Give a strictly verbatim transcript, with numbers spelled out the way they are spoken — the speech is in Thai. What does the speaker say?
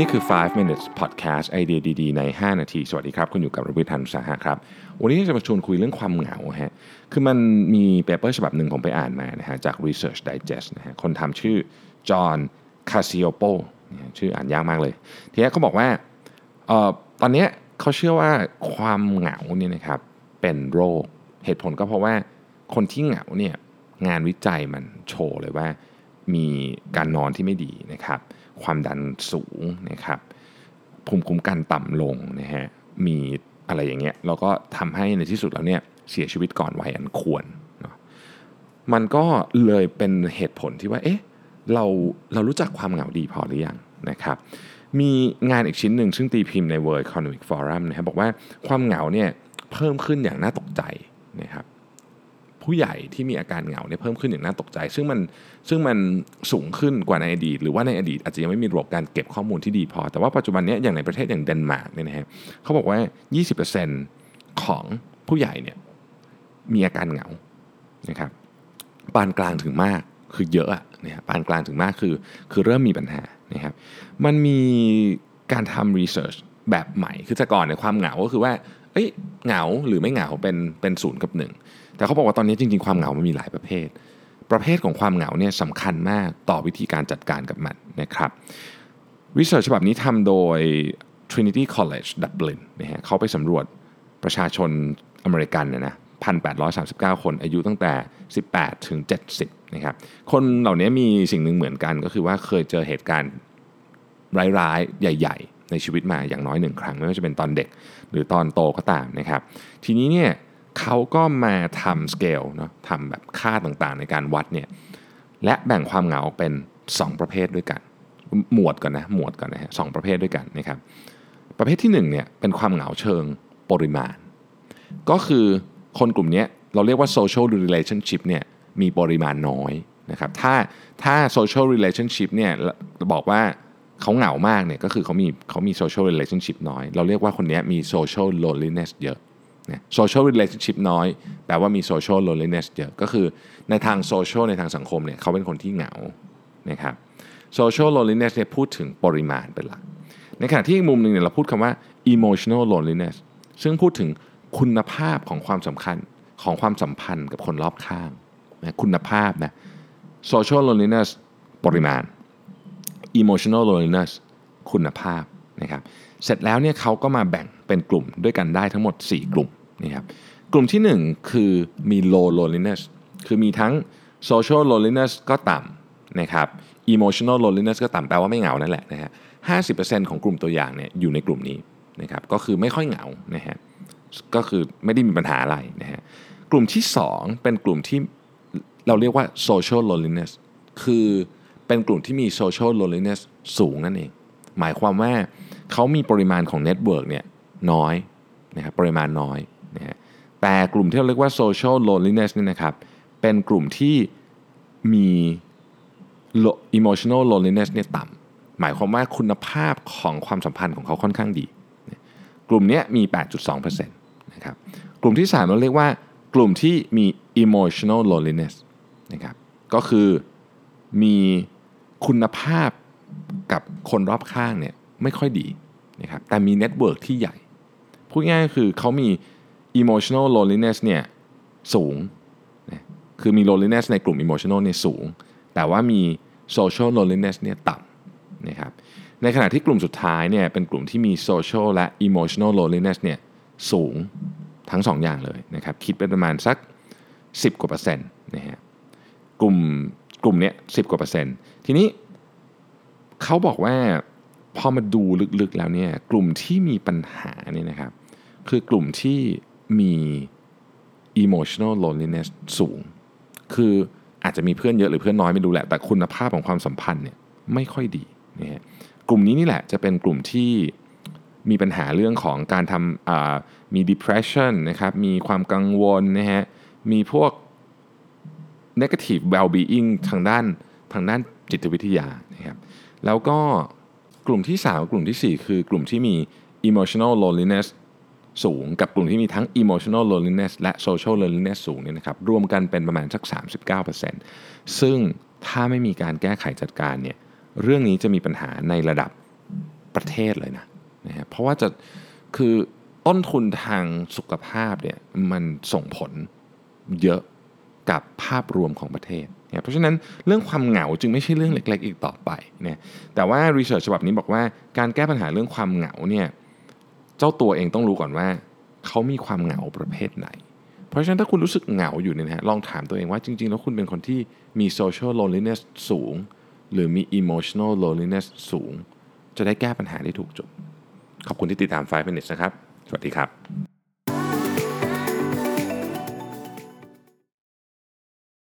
นี่คือไฟว์ minutes podcast ไอเดียดีๆในห้านาทีสวัสดีครับคุณอยู่กับรวิทย์ หันสาหะครับวันนี้จะมาชวนคุยเรื่องความเหงาฮะคือมันมีเปเปอร์ฉบับหนึ่งผมไปอ่านมานะฮะจาก Research Digest นะฮะคนทำชื่อจอห์นคาซิโอโปชื่ออ่านยากมากเลยทีนี้เขาบอกว่าเอ่อตอนนี้เขาเชื่อว่าความเหงาเนี่ยนะครับเป็นโรคเหตุผลก็เพราะว่าคนที่เหงาเนี่ยงานวิจัยมันโชว์เลยว่ามีการนอนที่ไม่ดีนะครับความดันสูงนะครับภูมิคุ้มกันต่ำลงนะฮะมีอะไรอย่างเงี้ยแล้วก็ทำให้ในที่สุดแล้วเนี่ยเสียชีวิตก่อนวัยอันควรเนาะมันก็เลยเป็นเหตุผลที่ว่าเอ๊ะเราเรารู้จักความเหงาดีพอหรือยังนะครับมีงานอีกชิ้นหนึ่งซึ่งตีพิมพ์ใน World Economic Forum นะครับบอกว่าความเหงาเนี่ยเพิ่มขึ้นอย่างน่าตกใจนะครับผู้ใหญ่ที่มีอาการเหงาเนี่ยเพิ่มขึ้นอย่างน่าตกใจซึ่งมันซึ่งมันสูงขึ้นกว่าในอดีตหรือว่าในอดีตอาจจะยังไม่มีระบบการเก็บข้อมูลที่ดีพอแต่ว่าปัจจุบันนี้อย่างในประเทศอย่างเดนมาร์กเนี่ยนะฮะเขาบอกว่า ยี่สิบเปอร์เซ็นต์ ของผู้ใหญ่เนี่ยมีอาการเหงานะครับปานกลางถึงมากคือเยอะนะฮะปานกลางถึงมากคือคือเริ่มมีปัญหานะครับมันมีการทำรีเสิร์ชแบบใหม่คือแต่ก่อนในความเหงาก็คือว่าเอ้ยเหงาหรือไม่เหงาเป็นเป็นศูนย์กับหนึ่งแต่เขาบอกว่าตอนนี้จริงๆความเหงามันมีหลายประเภทประเภทของความเหงาเนี่ยสำคัญมากต่อวิธีการจัดการกับมันนะครับวิจัยฉบับนี้ทำโดย Trinity College Dublin นะฮะเขาไปสำรวจประชาชนอเมริกันเนี่ยนะ หนึ่งพันแปดร้อยสามสิบเก้า คนอายุตั้งแต่สิบแปดถึงเจ็ดสิบนะครับคนเหล่านี้มีสิ่งหนึ่งเหมือนกันก็คือว่าเคยเจอเหตุการณ์ร้ายๆใหญ่ๆในชีวิตมาอย่างน้อยหนึ่งครั้งไม่ว่าจะเป็นตอนเด็กหรือตอนโตก็ตามนะครับทีนี้เนี่ยเขาก็มาทำสเกลเนาะทำแบบค่าต่างๆในการวัดเนี่ยและแบ่งความเหงาออกเป็นสองประเภทด้วยกันหมวดก่อนนะหมวดก่อนนะฮะสองประเภทด้วยกันนะครับประเภทที่หนึ่งเนี่ยเป็นความเหงาเชิงปริมาณก็คือคนกลุ่มนี้เราเรียกว่า social relationship เนี่ยมีปริมาณน้อยนะครับถ้าถ้า social relationship เนี่ยบอกว่าเขาเหงามากเนี่ยก็คือเขามีเขามี social relationship น้อยเราเรียกว่าคนนี้มี social loneliness เยอะsocial relationship น้อยแปลว่ามี social loneliness เยอะก็คือในทาง social ในทางสังคมเนี่ยเขาเป็นคนที่เหงานะครับ social loneliness เนี่ยพูดถึงปริมาณเป็นหลักในขณะที่อีกมุมหนึ่งเนี่ยเราพูดคำว่า emotional loneliness ซึ่งพูดถึงคุณภาพของความสำคัญของความสัมพันธ์กับคนรอบข้างนะคุณภาพนะ social loneliness ปริมาณ emotional loneliness คุณภาพนะครับเสร็จแล้วเนี่ยเขาก็มาแบ่งเป็นกลุ่มด้วยกันได้ทั้งหมดสี่กลุ่มนะครับกลุ่มที่หนึ่งคือมี low loneliness คือมีทั้ง social loneliness ก็ต่ำนะครับ emotional loneliness ก็ต่ำแปลว่าไม่เหงานั่นแหละนะฮะ ห้าสิบเปอร์เซ็นต์ ของกลุ่มตัวอย่างเนี่ยอยู่ในกลุ่มนี้นะครับก็คือไม่ค่อยเหงานะฮะก็คือไม่ได้มีปัญหาอะไรนะฮะกลุ่มที่สองเป็นกลุ่มที่เราเรียกว่า social loneliness คือเป็นกลุ่มที่มี social loneliness สูงนั่นเองหมายความว่าเขามีปริมาณของเน็ตเวิร์กเนี่ยน้อยนะครับปริมาณน้อยนะฮะแต่กลุ่มที่เราเรียกว่า social loneliness นี่นะครับเป็นกลุ่มที่มี emotional loneliness เนี่ยต่ำหมายความว่าคุณภาพของความสัมพันธ์ของเขาค่อนข้างดีกลุ่มนี้มี แปดจุดสองเปอร์เซ็นต์ นะครับกลุ่มที่สามเราเรียกว่ากลุ่มที่มี emotional loneliness นะครับก็คือมีคุณภาพกับคนรอบข้างเนี่ยไม่ค่อยดีนะครับแต่มีเน็ตเวิร์คที่ใหญ่พูดง่ายๆคือเขามี emotional loneliness เนี่ยสูงนะคือมี loneliness ในกลุ่ม emotional เนี่ยสูงแต่ว่ามี social loneliness เนี่ยต่ำนะครับในขณะที่กลุ่มสุดท้ายเนี่ยเป็นกลุ่มที่มี social และ emotional loneliness เนี่ยสูงทั้งสองอย่างเลยนะครับคิดเป็นประมาณสักสิบกว่าเปอร์เซ็นต์นะฮะกลุ่มกลุ่มเนี้ยสิบกว่าเปอร์เซ็นต์ทีนี้เขาบอกว่าพอมาดูลึกๆแล้วเนี่ยกลุ่มที่มีปัญหาเนี่ยนะครับคือกลุ่มที่มี emotional loneliness สูงคืออาจจะมีเพื่อนเยอะหรือเพื่อนน้อยไม่รู้แหละแต่คุณภาพของความสัมพันธ์เนี่ยไม่ค่อยดีนะฮะกลุ่มนี้นี่แหละจะเป็นกลุ่มที่มีปัญหาเรื่องของการทำอ่ามี depression นะครับมีความกังวลนะฮะมีพวก negative well-being ทางด้านทางด้านจิตวิทยานะครับแล้วก็กลุ่มที่สามกลุ่มที่สี่คือกลุ่มที่มี emotional loneliness สูงกับกลุ่มที่มีทั้ง emotional loneliness และ social loneliness สูงเนี่ยนะครับรวมกันเป็นประมาณสัก สามสิบเก้าเปอร์เซ็นต์ ซึ่งถ้าไม่มีการแก้ไขจัดการเนี่ยเรื่องนี้จะมีปัญหาในระดับ ประเทศเลยนะนะฮะเพราะว่าจะคือต้นทุนทางสุขภาพเนี่ยมันส่งผลเยอะกับภาพรวมของประเทศเนี่ยเพราะฉะนั้นเรื่องความเหงาจึงไม่ใช่เรื่องเล็กๆอีกต่อไปเนี่ยแต่ว่ารีเสิร์ชฉบับนี้บอกว่าการแก้ปัญหาเรื่องความเหงาเนี่ยเจ้าตัวเองต้องรู้ก่อนว่าเขามีความเหงาประเภทไหนเพราะฉะนั้นถ้าคุณรู้สึกเหงาอยู่เนี่ยนะฮะลองถามตัวเองว่าจริงๆแล้วคุณเป็นคนที่มี social loneliness สูงหรือมี emotional loneliness สูงจะได้แก้ปัญหาได้ถูกจุดขอบคุณที่ติดตามไฟว์ minutes นะครับสวัสดีครับ